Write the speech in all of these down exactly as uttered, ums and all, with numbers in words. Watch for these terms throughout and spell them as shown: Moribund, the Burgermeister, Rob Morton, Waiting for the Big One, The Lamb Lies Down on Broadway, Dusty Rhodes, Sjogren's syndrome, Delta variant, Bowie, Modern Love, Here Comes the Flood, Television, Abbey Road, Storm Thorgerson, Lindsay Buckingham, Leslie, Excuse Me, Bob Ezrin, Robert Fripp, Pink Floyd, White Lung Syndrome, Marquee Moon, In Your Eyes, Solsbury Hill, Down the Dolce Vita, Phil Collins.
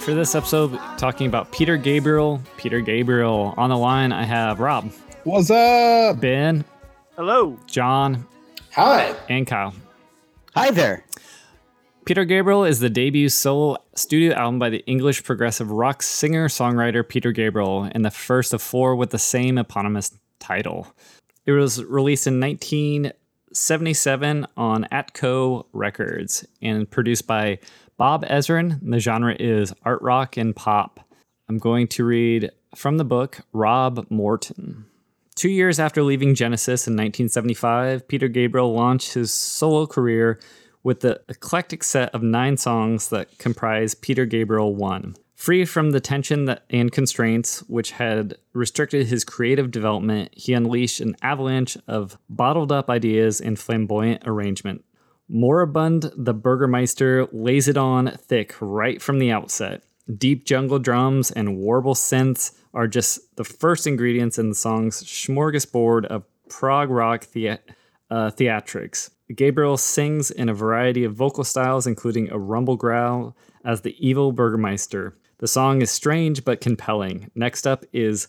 For this episode, talking about Peter Gabriel. Peter Gabriel. On the line, I have Rob. What's up? Ben. Hello. John. Hi. And Kyle. Hi there. Peter Gabriel is the debut solo studio album by the English progressive rock singer-songwriter Peter Gabriel, and the first of four with the same eponymous title. It was released in nineteen seventy-seven on Atco Records and produced by Bob Ezrin. The genre is art rock and pop. I'm going to read from the book, Rob Morton. Two years after leaving Genesis in nineteen seventy-five, Peter Gabriel launched his solo career with the eclectic set of nine songs that comprise Peter Gabriel one. Free from the tension that, and constraints which had restricted his creative development, he unleashed an avalanche of bottled-up ideas and flamboyant arrangement. Moribund, the Burgermeister, lays it on thick right from the outset. Deep jungle drums and warble synths are just the first ingredients in the song's smorgasbord of prog rock the- uh, theatrics. Gabriel sings in a variety of vocal styles, including a rumble growl as the evil Burgermeister. The song is strange but compelling. Next up is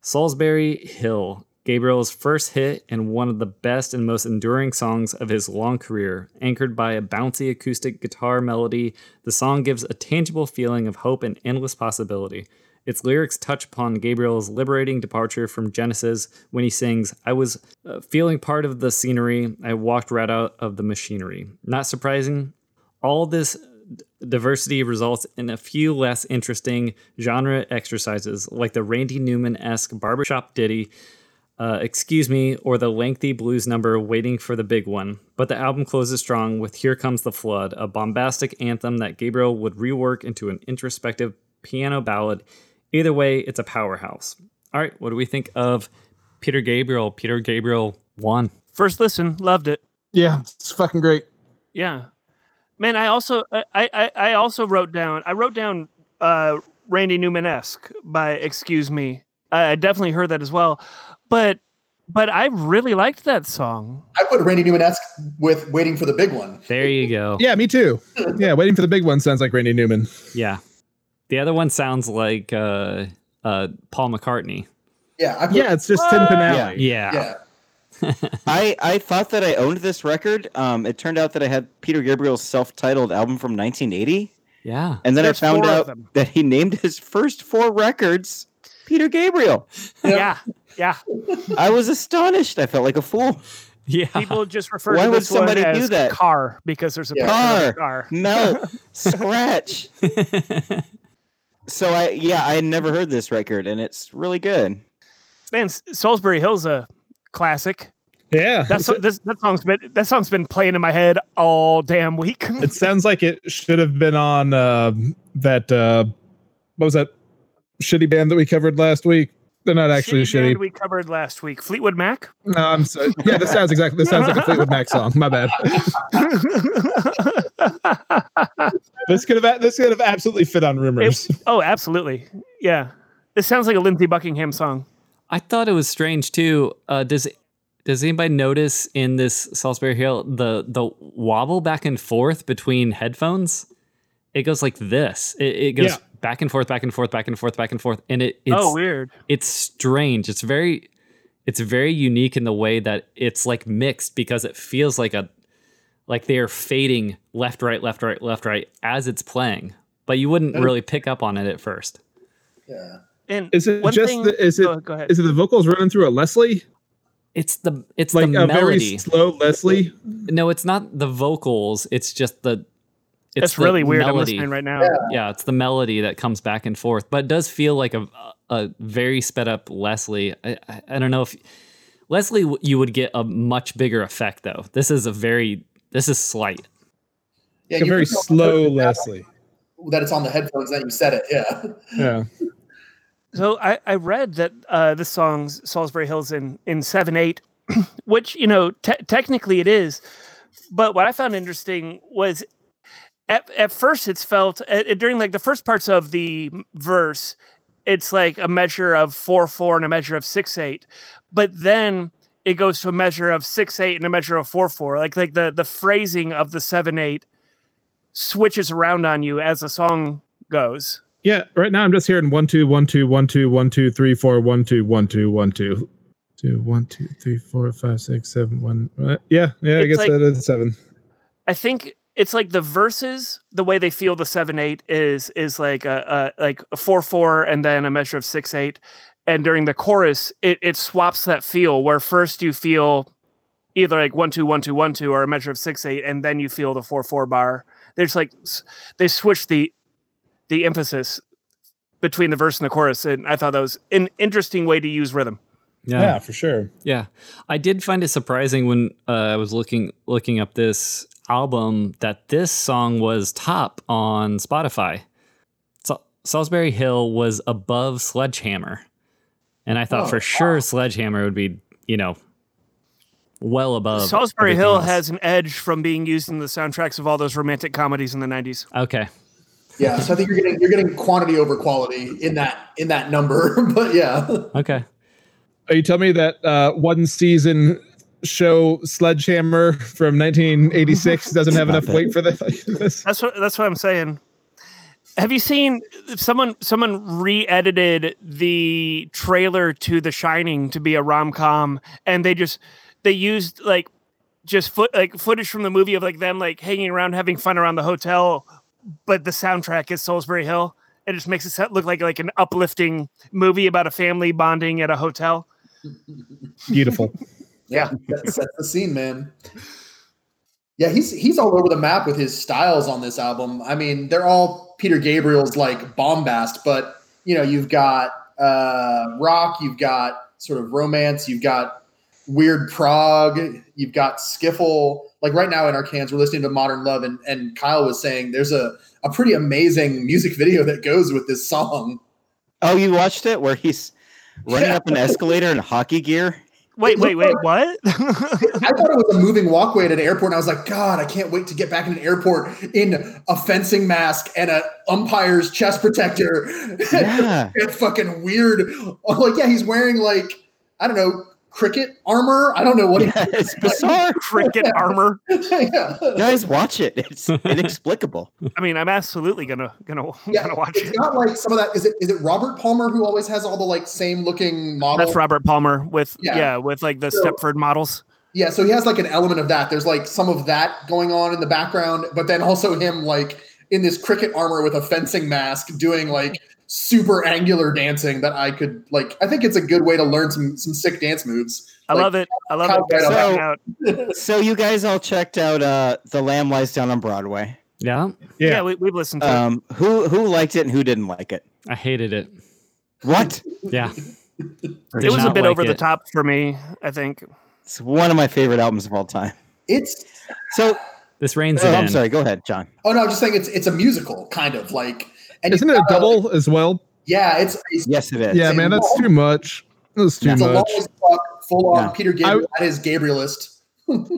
Solsbury Hill, Gabriel's first hit and one of the best and most enduring songs of his long career. Anchored by a bouncy acoustic guitar melody, the song gives a tangible feeling of hope and endless possibility. Its lyrics touch upon Gabriel's liberating departure from Genesis when he sings, "I was uh, feeling part of the scenery. I walked right out of the machinery." Not surprising, all this diversity results in a few less interesting genre exercises, like the Randy Newman-esque barbershop ditty, Uh, Excuse Me, or the lengthy blues number Waiting for the Big One. But the album closes strong with Here Comes the Flood, a bombastic anthem that Gabriel would rework into an introspective piano ballad. Either way, it's a powerhouse. All right, what do we think of Peter Gabriel? Peter Gabriel one. First listen, loved it. Yeah, it's fucking great. Yeah. Man, I also I, I, I also wrote down, I wrote down uh, Randy Newman-esque by Excuse Me. I definitely heard that as well. But but I really liked that song. I put Randy Newman-esque with Waiting for the Big One. There you go. Yeah, me too. Yeah, Waiting for the Big One sounds like Randy Newman. Yeah. The other one sounds like uh, uh, Paul McCartney. Yeah. I put, yeah, it's just Tin Pan Alley. Yeah. yeah. yeah. I, I thought that I owned this record. Um, it turned out that I had Peter Gabriel's self-titled album from nineteen eighty. Yeah. And then There's I found out that he named his first four records Peter Gabriel. Yeah. Yeah. I was astonished. I felt like a fool. Yeah. People just refer Why to this would somebody one do as that? Car because there's a yeah. car. car. No. Scratch. So I yeah, I had never heard this record and it's really good. Man, Solsbury Hill's a classic. Yeah. That's this, that song's been that song's been playing in my head all damn week. It sounds like it should have been on uh, that uh, what was that shitty band that we covered last week? They're not actually shitty. shitty. We covered last week Fleetwood Mac. No, I'm sorry. Yeah, this sounds exactly. This sounds like a Fleetwood Mac song. My bad. this could have. This could have absolutely fit on Rumors. It, oh, absolutely. Yeah, this sounds like a Lindsay Buckingham song. I thought it was strange too. Uh, does Does anybody notice in this Solsbury Hill the the wobble back and forth between headphones? It goes like this. It, it goes. Yeah. Back and forth, back and forth, back and forth, back and forth, and it, it's oh, weird. It's strange. It's very, it's very unique in the way that it's like mixed because it feels like a, like they are fading left, right, left, right, left, right as it's playing. But you wouldn't really pick up on it at first. Yeah. And is it one just thing, the, is it oh, go ahead. Is it the vocals running through a Leslie? It's the it's like the a melody. Very slow Leslie. No, it's not the vocals. It's just the. It's That's the really weird. Melody. I'm listening right now. Yeah. yeah, it's the melody that comes back and forth, but it does feel like a a very sped up Leslie. I, I, I don't know if Leslie you would get a much bigger effect though. This is a very this is slight. Yeah, it's a very slow Leslie. That it's on the headphones that you said it. Yeah. Yeah. So I, I read that uh, the song's Solsbury Hill's in, in seven eight, which, you know, te- technically it is. But what I found interesting was at, at first it's felt, at, during like the first parts of the verse, it's like a measure of four four and a measure of six eight. But then it goes to a measure of six eight and a measure of four four. Like like the, the phrasing of the seven eight switches around on you as the song goes. Yeah, right now I'm just hearing one two one two one two one two three four one two one two one two two one two three four five six seven one. Uh, yeah, yeah, it's I guess like, that is seven. I think it's like the verses, the way they feel the seven eight is is like a, a like a four four and then a measure of six eight, and during the chorus it it swaps that feel where first you feel either like one two one two one two or a measure of six eight and then you feel the four four bar. They're just like they switch the. the emphasis between the verse and the chorus. And I thought that was an interesting way to use rhythm. Yeah, yeah for sure. Yeah. I did find it surprising when uh, I was looking, looking up this album that this song was top on Spotify. So- Solsbury Hill was above Sledgehammer. And I thought oh, for sure wow. Sledgehammer would be, you know, well above. Solsbury Hill else. has an edge from being used in the soundtracks of all those romantic comedies in the nineties. Okay. Yeah, so I think you're getting you're getting quantity over quality in that in that number, but yeah. Okay. Are you telling me that uh, one season show Sledgehammer from nineteen eighty-six doesn't have enough weight for this? That's what that's what I'm saying. Have you seen someone someone re-edited the trailer to The Shining to be a rom-com, and they just they used like just foot like footage from the movie of like them like hanging around having fun around the hotel. But the soundtrack is Solsbury Hill. It just makes it look like like an uplifting movie about a family bonding at a hotel. Beautiful. Yeah, that sets the scene, man. Yeah, he's he's all over the map with his styles on this album. I mean, they're all Peter Gabriel's like bombast, but you know, you've got uh, rock, you've got sort of romance, you've got weird prog, you've got skiffle. Like right now in our cans, we're listening to Modern Love, and, and Kyle was saying there's a, a pretty amazing music video that goes with this song. Oh, you watched it? Where he's running yeah. up an escalator in hockey gear? Wait, wait, wait, what? I thought it was a moving walkway at an airport, and I was like, God, I can't wait to get back in an airport in a fencing mask and an umpire's chest protector. Yeah. It's fucking weird. I'm like, yeah, he's wearing like, I don't know, cricket armor. I don't know what yeah, it is. It's bizarre. Cricket armor. Yeah. Guys, watch it. It's inexplicable. I mean, I'm absolutely gonna gonna, yeah, gonna watch it's it. It's not like some of that. Is it? Is it Robert Palmer who always has all the like same looking models? That's Robert Palmer with yeah, yeah with like the so, Stepford models. Yeah, so he has like an element of that. There's like some of that going on in the background, but then also him like in this cricket armor with a fencing mask doing like super angular dancing that I could like. I think it's a good way to learn some some sick dance moves. I like, love it. I love it. So, so you guys all checked out uh, The Lamb Lies Down on Broadway. Yeah, yeah. yeah we, we've listened to um, it. Who who liked it and who didn't like it? I hated it. What? Yeah, it was a bit like over it. the top for me. I think it's one of my favorite albums of all time. It's so this reigns. Oh, I'm sorry. Go ahead, John. Oh no, I'm just saying it's it's a musical kind of like. And Isn't it a double a, as well? Yeah, it's, it's yes, it is. Yeah, man, that's too much. That's too that's much. A long as fuck, full on yeah. Peter Gabriel. I, that is Gabrielist.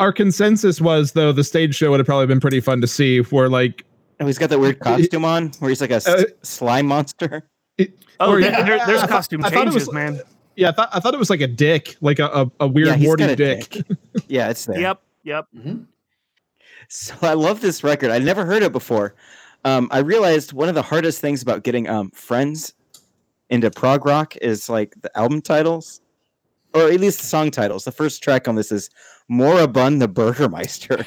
Our consensus was though the stage show would have probably been pretty fun to see. Where like, oh, he's got that weird costume on, where he's like a uh, slime monster. It, oh, or, yeah, there, there's I costume thought, changes, was, man. Yeah, I thought I thought it was like a dick, like a a, a weird yeah, warty dick. dick. Yeah, it's there. Yep, yep. Mm-hmm. So I love this record. I never heard it before. Um, I realized one of the hardest things about getting um, friends into prog rock is like the album titles. or at least the song titles. The first track on this is Moribund, the Burgermeister,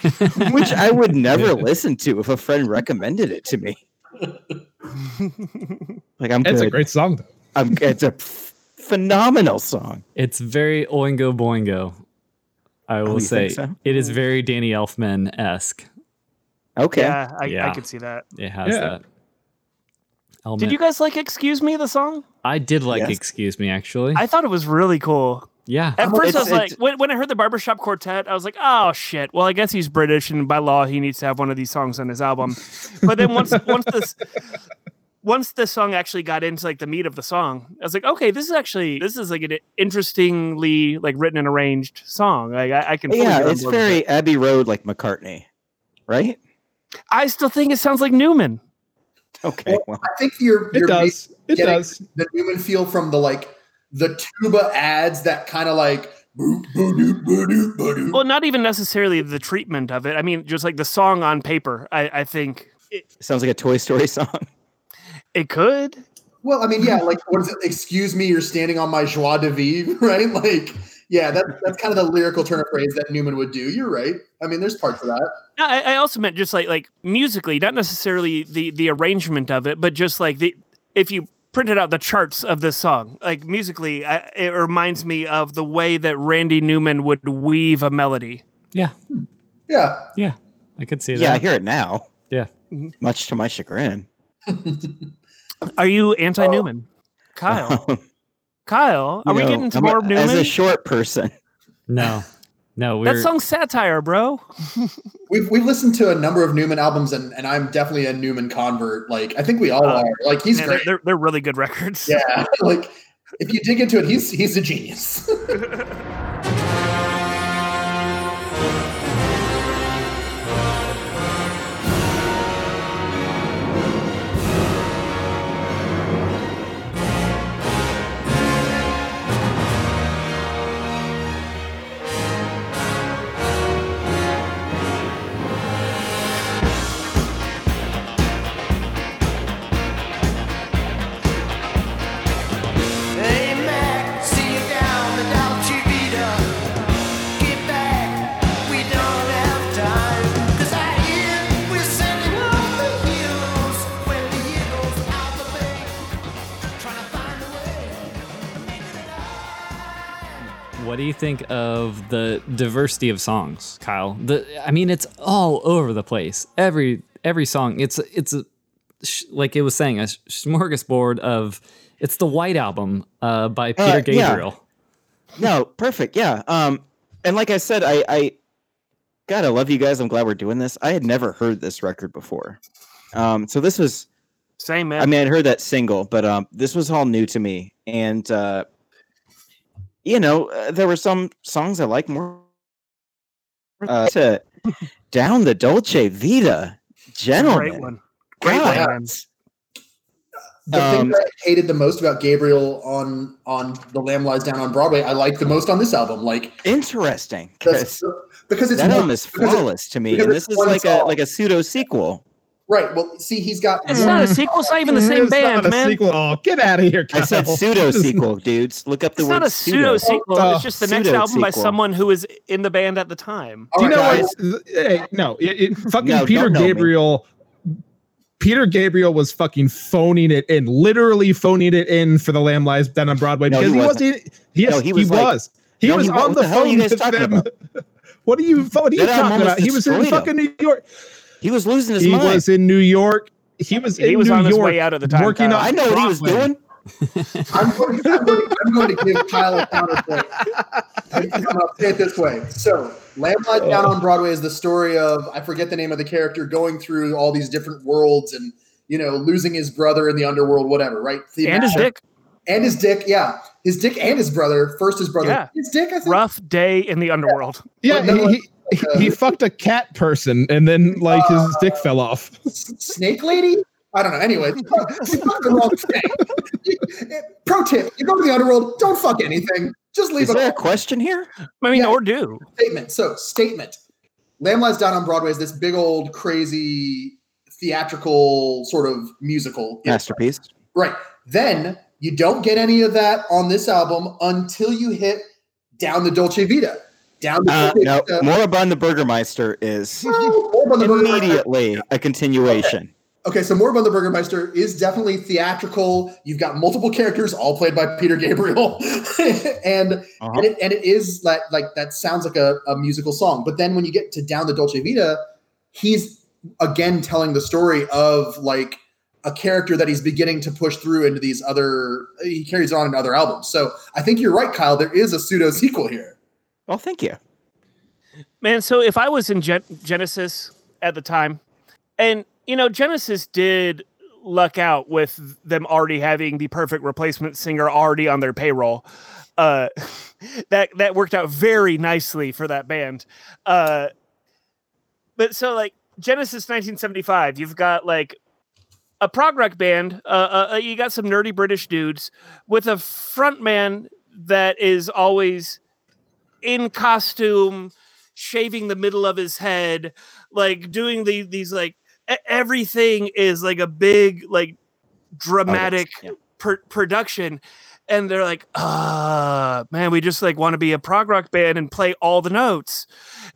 which I would never listen to if a friend recommended it to me. Like I'm It's good. A great song, though. I'm, it's a f- phenomenal song. It's very Oingo Boingo, I will oh, say. So? It is very Danny Elfman-esque. Okay. Yeah, I, yeah. I could see that. It has yeah. that element. Did you guys like Excuse Me, the song? I did like yes. Excuse Me, actually. I thought it was really cool. Yeah. At first, I was like, when, when I heard the Barbershop Quartet, I was like, oh, shit. Well, I guess he's British, and by law, he needs to have one of these songs on his album. But then once once this... Once this song actually got into like the meat of the song, I was like, okay, this is actually this is like an interestingly like written and arranged song. Like I, I can yeah, it's very it. Abbey Road like McCartney, right? I still think it sounds like Newman. Okay, well, well. I think you're, you're it does it does the Newman feel from the like the tuba ads that kind of like. Well, not even necessarily the treatment of it. I mean, just like the song on paper. I, I think it, it sounds like a Toy Story song. It could. Well, I mean, yeah, like, what is it? Excuse me, you're standing on my joie de vivre, right? Like, yeah, that, that's kind of the lyrical turn of phrase that Newman would do. You're right. I mean, there's parts of that. No, I, I also meant just like like musically, not necessarily the, the arrangement of it, but just like the if you printed out the charts of this song, like musically, I, it reminds me of the way that Randy Newman would weave a melody. Yeah. Yeah. Yeah. I could see that. Yeah, I hear it now. Yeah. Much to my chagrin. Are you anti-Newman? Oh. Kyle. Oh. Kyle, are no. we getting to more Newman? As a short person. No. No, we're... That song's satire, bro. We've we've listened to a number of Newman albums, and, and I'm definitely a Newman convert. Like, I think we all uh, are. Like, he's man, great. They're, they're really good records. Yeah. Like, if you dig into it, he's he's a genius. What do you think of the diversity of songs, Kyle? The I mean, it's all over the place. Every every song, it's it's a, sh- like it was saying, a smorgasbord of. It's the White Album uh, by Peter uh, Gabriel. Yeah. No, perfect, yeah. Um, and like I said, I, I God, I love you guys. I'm glad we're doing this. I had never heard this record before, um, so this was same. Man. I mean, I'd heard that single, but um, this was all new to me, and. Uh, You know, uh, there were some songs I like more. Uh, to Down the Dolce Vita, gentlemen. Great one. Great one. The um, thing that I hated the most about Gabriel on on The Lamb Lies Down on Broadway, I liked the most on this album. Like interesting, because it's that album is flawless it, to me, and this is like song. a like a pseudo sequel. Right. Well, see, he's got. It's one. Not a sequel. It's not even the same it's band, not a man. Sequel. Oh, get out of here, Kyle. I said pseudo sequel, dudes. Look up the it's word. It's not a pseudo sequel. Oh, it's just the next album by someone who is in the band at the time. Do you know what? Hey, no, it, it, fucking no, Peter Gabriel. Me. Peter Gabriel was fucking phoning it in, literally phoning it in for The Lamb Lies Down on Broadway no, because he wasn't. Yes, no, he was. He like, was, he no, was he, on the, the phone with them. What are you? What are you talking about? He was in fucking New York. He was losing his he mind. He was in New York. He was in he was New on York. His way out of the time. Working on I know what he was doing. I'm, going to, I'm, going to, I'm going to give Kyle a counterpoint. I'm going to say it this way. So, Lamb Lies Down on Broadway is the story of, I forget the name of the character, going through all these different worlds and, you know, losing his brother in the underworld, whatever, right? The and master. His dick. And his dick, yeah. His dick and his brother. First his brother. Yeah. His dick, I think. Rough day in the underworld. Yeah, yeah he... he He, he fucked a cat person, and then like his uh, dick fell off. Snake lady? I don't know. Anyway, he fucked the wrong thing. Pro tip: you go to the underworld, don't fuck anything. Just leave. Is it there a question here? I mean, yeah. Or do statement. So statement: Lamb Lies Down on Broadway is this big old crazy theatrical sort of musical masterpiece, right? Then you don't get any of that on this album until you hit Down the Dolce Vita. Down the uh, Dolce no, Vita. Moribund, the Burgermeister is well, the immediately Burgermeister. a continuation. Okay. Okay, so Moribund the Burgermeister is definitely theatrical. You've got multiple characters, all played by Peter Gabriel, and uh-huh. and, it, and it is like like that sounds like a, a musical song. But then when you get to Down the Dolce Vita, he's again telling the story of like a character that he's beginning to push through into these other. He carries on in other albums. So I think you're right, Kyle. There is a pseudo sequel here. Well, thank you, man. So if I was in Gen- Genesis at the time, and you know, Genesis did luck out with them already having the perfect replacement singer already on their payroll. Uh, that that worked out very nicely for that band. Uh, but so, like, Genesis nineteen seventy-five, you've got, like, a prog rock band. Uh, uh, you got some nerdy British dudes with a front man that is always in costume, shaving the middle of his head, like, doing the, these, like, everything is like a big, like dramatic oh, yes. yeah. pr- production. And they're like, uh, man, we just like want to be a prog rock band and play all the notes.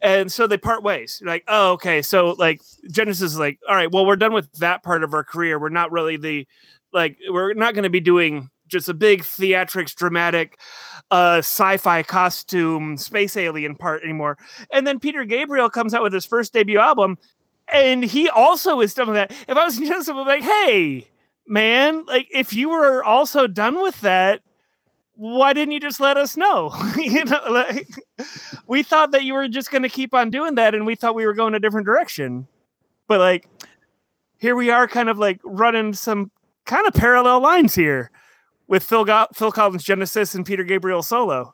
And so they part ways. You're like, oh, okay. So like Genesis is like, all right, well, we're done with that part of our career. We're not really the, like, we're not going to be doing just a big theatrics, dramatic, uh, sci-fi costume, space alien part anymore. And then Peter Gabriel comes out with his first debut album, and he also is done with that. If I was Genesis, I'd be like, hey, man, like if you were also done with that, why didn't you just let us know? You know, like, we thought that you were just going to keep on doing that, and we thought we were going a different direction. But like, here we are kind of like running some kind of parallel lines here with Phil, Go- Phil Collins' Genesis and Peter Gabriel solo.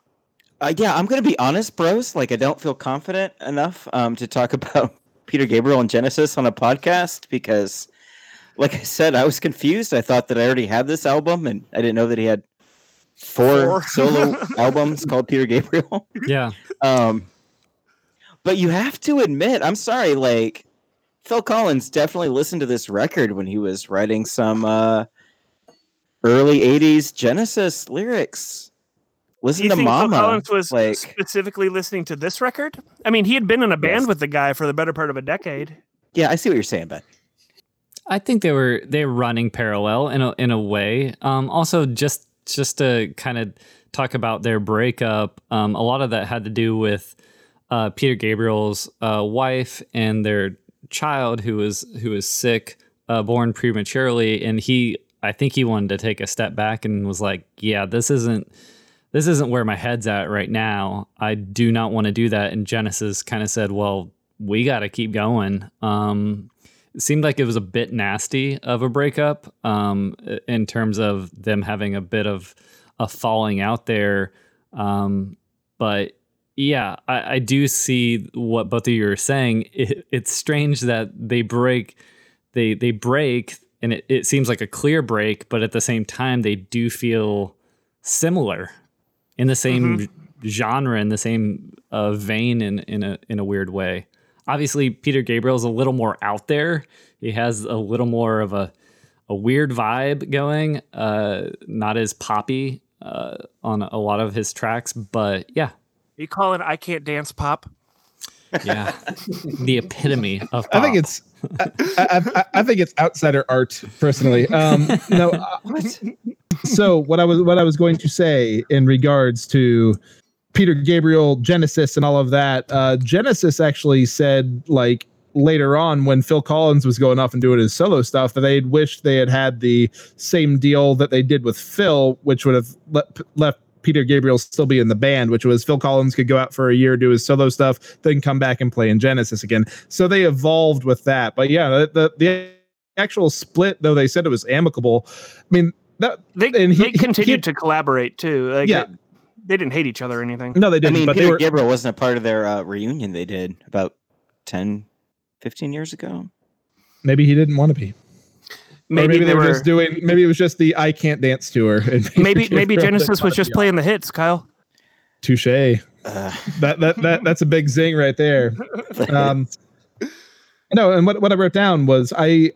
Uh, yeah, I'm going to be honest, bros. Like, I don't feel confident enough um, to talk about Peter Gabriel and Genesis on a podcast because, like I said, I was confused. I thought that I already had this album, and I didn't know that he had four, four. solo albums called Peter Gabriel. Yeah. Um, but you have to admit, I'm sorry, like, Phil Collins definitely listened to this record when he was writing some uh, early eighties Genesis lyrics. Listen you to think Mama. Phil Collins was like, specifically listening to this record? I mean, he had been in a band yes. with the guy for the better part of a decade. Yeah, I see what you're saying, Ben. I think they were they were running parallel in a in a way. Um, also, just just to kind of talk about their breakup, um, a lot of that had to do with uh, Peter Gabriel's uh, wife and their child, who was who was sick, uh, born prematurely, and he I think he wanted to take a step back and was like, yeah, this isn't. This isn't where my head's at right now. I do not want to do that. And Genesis kind of said, well, we got to keep going. Um, it seemed like it was a bit nasty of a breakup um, in terms of them having a bit of a falling out there. Um, but yeah, I, I do see what both of you are saying. It, it's strange that they break, they, they break and it, it seems like a clear break, but at the same time, they do feel similar. In the same mm-hmm. genre, in the same uh, vein, in in a in a weird way. Obviously, Peter Gabriel's a little more out there. He has a little more of a a weird vibe going. Uh, not as poppy uh, on a lot of his tracks, but yeah. You call it "I Can't Dance" pop. Yeah, the epitome of pop. I think it's. I, I, I think it's outsider art, personally. Um, no. Uh, what? So what I was what I was going to say in regards to Peter Gabriel, Genesis, and all of that, uh, Genesis actually said like later on when Phil Collins was going off and doing his solo stuff that they'd wished they had had the same deal that they did with Phil, which would have le- left Peter Gabriel still be in the band, which was Phil Collins could go out for a year, do his solo stuff, then come back and play in Genesis again. So they evolved with that. But yeah, the the, the actual split, though they said it was amicable. I mean. That, they and he, they continued he, he, to collaborate too. Like, yeah, they, they didn't hate each other or anything. No, they didn't. I mean, but Peter they were, Gabriel wasn't a part of their uh, reunion they did about ten, fifteen years ago. Maybe he didn't want to be. Maybe, maybe they, they were, were just doing. Maybe it was just the "I Can't Dance" tour. And maybe maybe Genesis was just playing the hits, Kyle. Touche. Uh. That that that that's a big zing right there. Um, no, and what what I wrote down was I.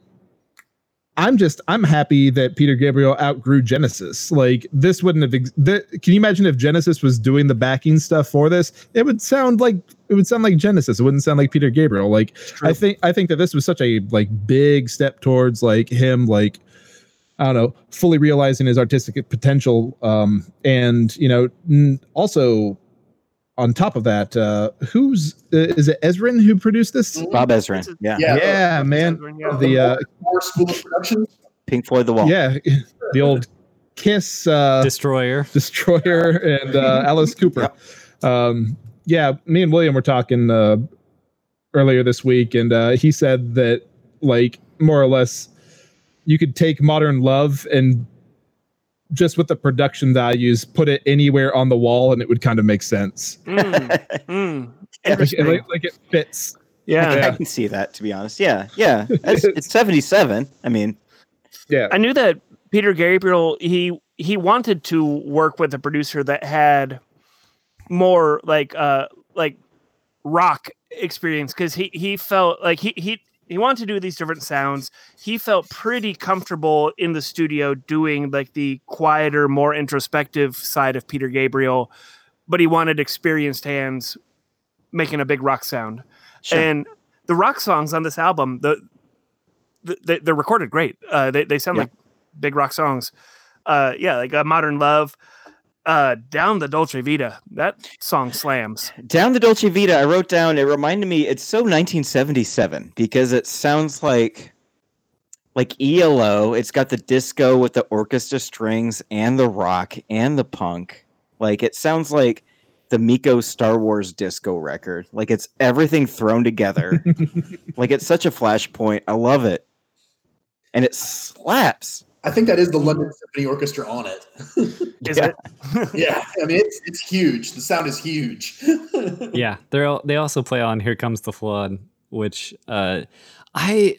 I'm just, I'm happy that Peter Gabriel outgrew Genesis. Like, this wouldn't have, ex- th- can you imagine if Genesis was doing the backing stuff for this? It would sound like, it would sound like Genesis. It wouldn't sound like Peter Gabriel. Like, I think, I think that this was such a, like, big step towards, like, him, like, I don't know, fully realizing his artistic potential. Um, and, you know, n- also on top of that, uh, who's, uh, is it Ezrin who produced this? Bob Ezrin. Yeah. Yeah, yeah man. Ezrin, yeah. The, uh, School of Production. Pink Floyd, The Wall. Yeah. The old Kiss, uh, Destroyer, Destroyer, and, uh, Alice Cooper. Yeah. Um, yeah. Me and William were talking, uh, earlier this week, and, uh, he said that, like, more or less, you could take Modern Love and just with the production values, put it anywhere on the wall, and it would kind of make sense. Mm, mm, like, like, like it fits. Yeah. yeah, I can see that, to be honest. Yeah, yeah. That's, it's seventy-seven. I mean, yeah. I knew that Peter Gabriel, he he wanted to work with a producer that had more like uh like rock experience, because he he felt like he he. He wanted to do these different sounds. He felt pretty comfortable in the studio doing, like, the quieter, more introspective side of Peter Gabriel, but he wanted experienced hands making a big rock sound. Sure. And the rock songs on this album, the, the they, they're recorded great. Uh, they they sound yeah. like big rock songs. Uh, yeah, like uh, Modern Love. Uh, Down the Dolce Vita. That song slams. Down the Dolce Vita. I wrote down, it reminded me, it's so nineteen seventy-seven because it sounds like, like E L O. It's got the disco with the orchestra strings and the rock and the punk. Like, it sounds like the Miko Star Wars disco record. Like, it's everything thrown together. Like, it's such a flashpoint. I love it. And it slaps. I think that is the London Symphony Orchestra on it. Is yeah. it? Yeah. I mean, it's it's huge. The sound is huge. Yeah. They they also play on Here Comes the Flood, which uh, I,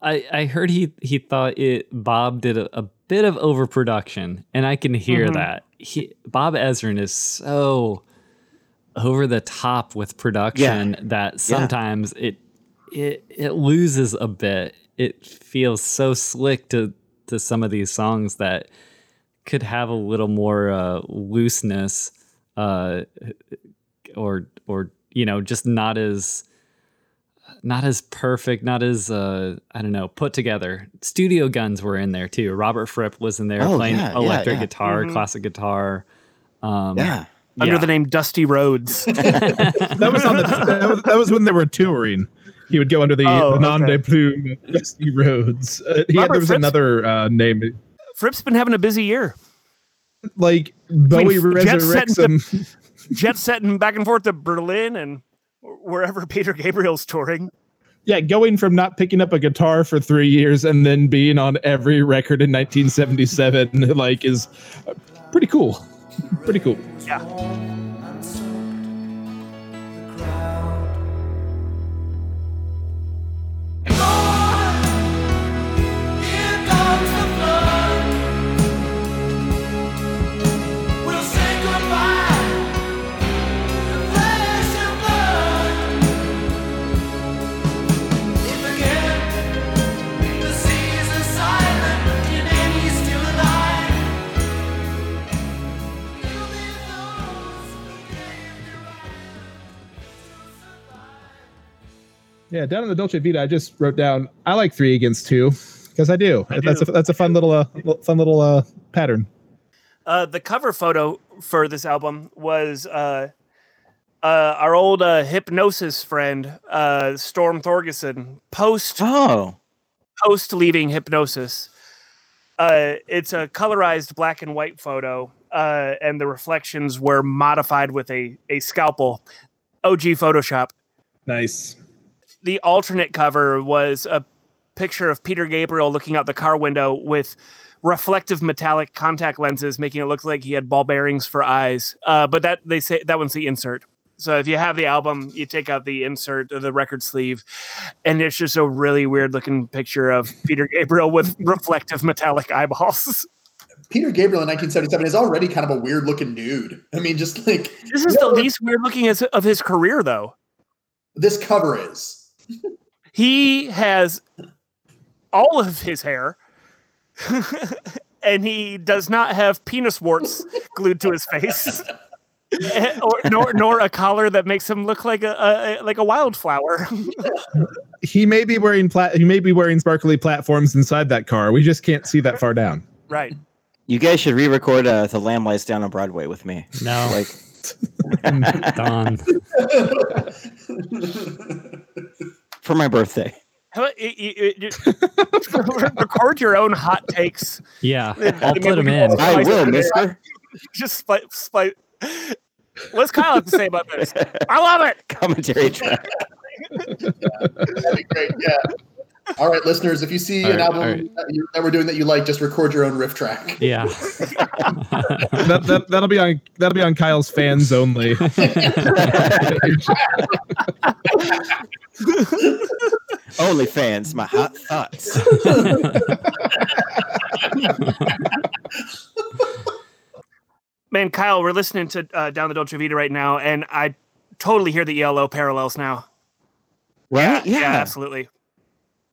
I I heard he he thought it Bob did a, a bit of overproduction, and I can hear mm-hmm. that. He, Bob Ezrin is so over the top with production yeah. that sometimes yeah. it it it loses a bit. It feels so slick to to some of these songs that could have a little more uh, looseness uh, or, or, you know, just not as, not as perfect, not as, uh, I don't know, put together. Studio Guns were in there too. Robert Fripp was in there oh, playing yeah, electric yeah, yeah. guitar, mm-hmm. classic guitar. Um, yeah. Under yeah. the name Dusty Rhodes. that was on the, that was, that was when they were touring. He would go under the, oh, the nom okay. de plume Rusty Rhodes. Uh, he had, there was Fripp's, another uh, name. Fripp's been having a busy year. Like Bowie I mean, resurrects him. Jet setting back and forth to Berlin and wherever Peter Gabriel's touring. Yeah, going from not picking up a guitar for three years and then being on every record in nineteen seventy-seven like is pretty cool. Pretty cool. Yeah. Yeah, Down in the Dolce Vita, I just wrote down, I like three against two, because I do. I that's do. a that's a fun little uh, fun little uh, pattern. Uh, the cover photo for this album was uh, uh, our old uh, Hypnosis friend, uh, Storm Thorgerson, post oh. post leaving Hypnosis. Uh, it's a colorized black and white photo, uh, and the reflections were modified with a, a scalpel. O G Photoshop. Nice. The alternate cover was a picture of Peter Gabriel looking out the car window with reflective metallic contact lenses, making it look like he had ball bearings for eyes. Uh, but that they say that one's the insert. So if you have the album, you take out the insert or the record sleeve, and it's just a really weird looking picture of Peter Gabriel with reflective metallic eyeballs. Peter Gabriel in nineteen seventy-seven is already kind of a weird looking dude. I mean, just like this is the least weird looking of his career, though. This cover is. He has all of his hair. and he does not have penis warts glued to his face, or, nor nor a collar that makes him look like a, a like a wildflower. He may be wearing plat- he may be wearing sparkly platforms inside that car. We just can't see that far down. Right. You guys should re-record uh, "The Lamb Lies Down on Broadway" with me. No, like Don. For my birthday. How, it, it, it, record your own hot takes. Yeah, and, I'll put them in. I will, mister. Just split, split. What's Kyle have to say about this? I love it. Commentary track. Yeah, that'd be great. Yeah. All right, listeners, if you see all an right, album right. that, you, that we're doing that you like, just record your own riff track. Yeah. that, that, that'll be on that'll be on Kyle's fans only. Only fans, my hot thoughts. Man, Kyle, we're listening to uh, Down the Dolce Vita right now, and I totally hear the E L O parallels now. Right? Yeah, yeah. yeah absolutely.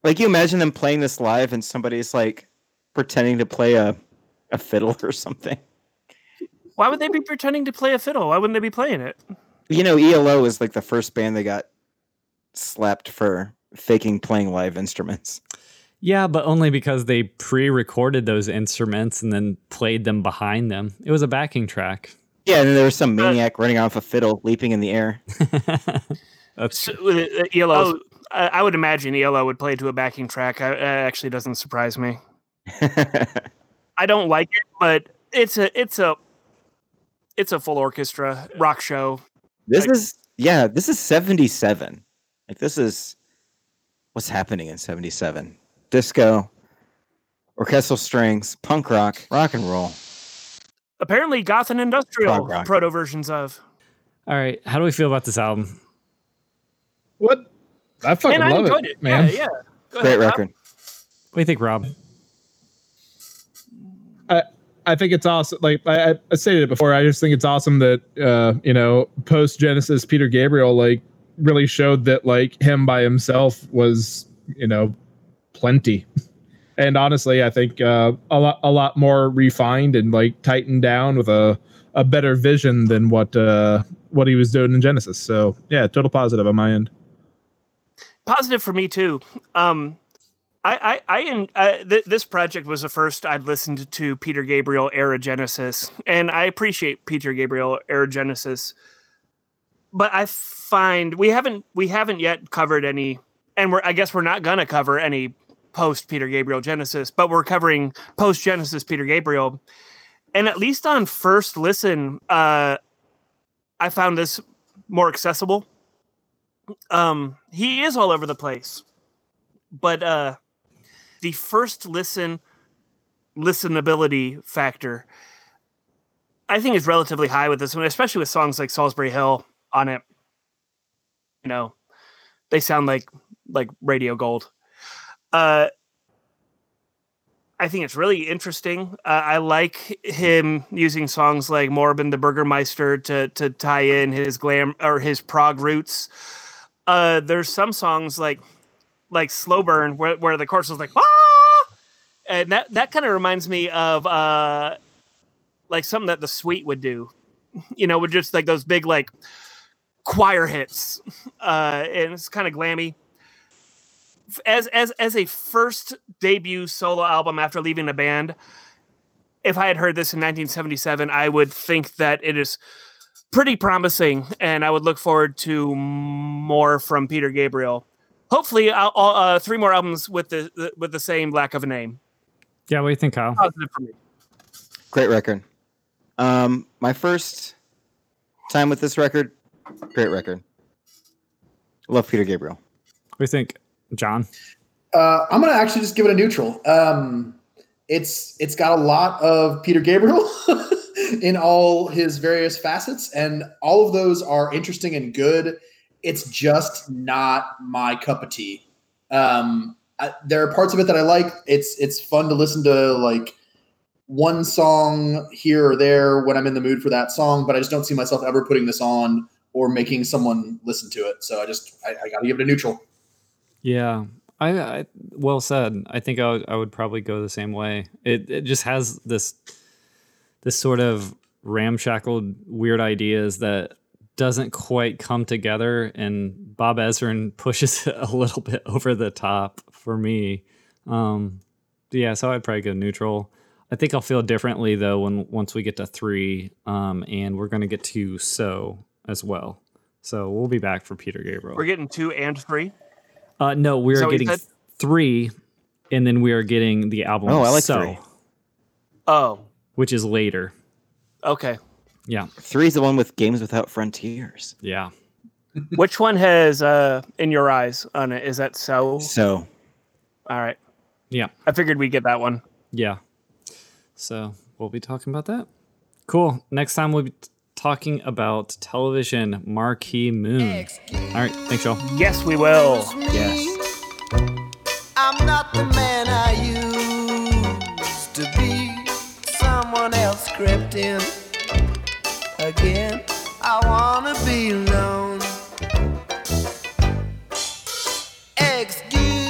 Like, you imagine them playing this live and somebody's, like, pretending to play a, a fiddle or something. Why would they be pretending to play a fiddle? Why wouldn't they be playing it? You know, E L O is, like, the first band that got slapped for faking playing live instruments. Yeah, but only because they pre-recorded those instruments and then played them behind them. It was a backing track. Yeah, and there was some maniac uh, running off a fiddle, leaping in the air. That's so, uh, E L O... Oh. I would imagine E L O would play to a backing track. I, it actually doesn't surprise me. I don't like it, but it's a it's a it's a full orchestra rock show. This like, is yeah. This is seventy-seven. Like, this is what's happening in seventy-seven: disco, orchestral strings, punk rock, rock and roll. Apparently, goth and industrial proto versions of. All right, how do we feel about this album? What? I fucking man, love I enjoyed it, it, man. Yeah, yeah. Great ahead, record. Rob. What do you think, Rob? I I think it's awesome. Like I, I stated it before, I just think it's awesome that uh, you know, post Genesis Peter Gabriel like really showed that like him by himself was, you know, plenty. And honestly, I think uh, a lot a lot more refined and like tightened down with a, a better vision than what uh, what he was doing in Genesis. So yeah, total positive on my end. Positive for me too. Um, I, I, I, I th- this project was the first I'd listened to Peter Gabriel era Genesis, and I appreciate Peter Gabriel era Genesis. But I find we haven't we haven't yet covered any, and we're I guess we're not gonna cover any post Peter Gabriel Genesis, but we're covering post Genesis Peter Gabriel, and at least on first listen, uh, I found this more accessible. Um, he is all over the place, but uh, the first listen listenability factor, I think, is relatively high with this one, especially with songs like Solsbury Hill on it. You know, they sound like like radio gold. Uh, I think it's really interesting. Uh, I like him using songs like Moribund, the Burgermeister to to tie in his glam or his prog roots. Uh, there's some songs like like Slow Burn where, where the chorus is like ah, and that, that kind of reminds me of uh, like something that the Sweet would do, you know, with just like those big like choir hits, uh, and it's kind of glammy. As as as a first debut solo album after leaving a band, if I had heard this in nineteen seventy-seven, I would think that it is pretty promising, and I would look forward to more from Peter Gabriel. Hopefully, I'll, I'll, uh, three more albums with the, the with the same lack of a name. Yeah, what do you think, Kyle? Positive for me. Great record. Um, my first time with this record, great record. Love Peter Gabriel. What do you think, John? Uh, I'm going to actually just give it a neutral. Um, it's it's got a lot of Peter Gabriel in all his various facets, and all of those are interesting and good. It's just not my cup of tea. Um, I, there are parts of it that I like. It's it's fun to listen to like one song here or there when I'm in the mood for that song, but I just don't see myself ever putting this on or making someone listen to it. So I just I, I got to give it a neutral. Yeah, I, I well said. I think I would, I would probably go the same way. It it just has this this sort of ramshackled weird ideas that doesn't quite come together, and Bob Ezrin pushes it a little bit over the top for me. Um, yeah, so I'd probably go neutral. I think I'll feel differently though when once we get to three, um, and we're going to get to So as well. So we'll be back for Peter Gabriel. We're getting two and three. Uh, no, we are getting three, and then we are getting the album. Oh, I like So, three. Oh, which is later. Okay. Yeah, three is the one with Games Without Frontiers. Yeah. Which one has uh, In Your Eyes on it? Is that So? So. All right. Yeah. I figured we'd get that one. Yeah. So we'll be talking about that. Cool. Next time we'll be talking about Television, Marquee Moon. All right. Thanks, y'all. Yes, we will. Yes. I'm not the man I used to be. Someone else crept in. Again, I wanna be alone. Excuse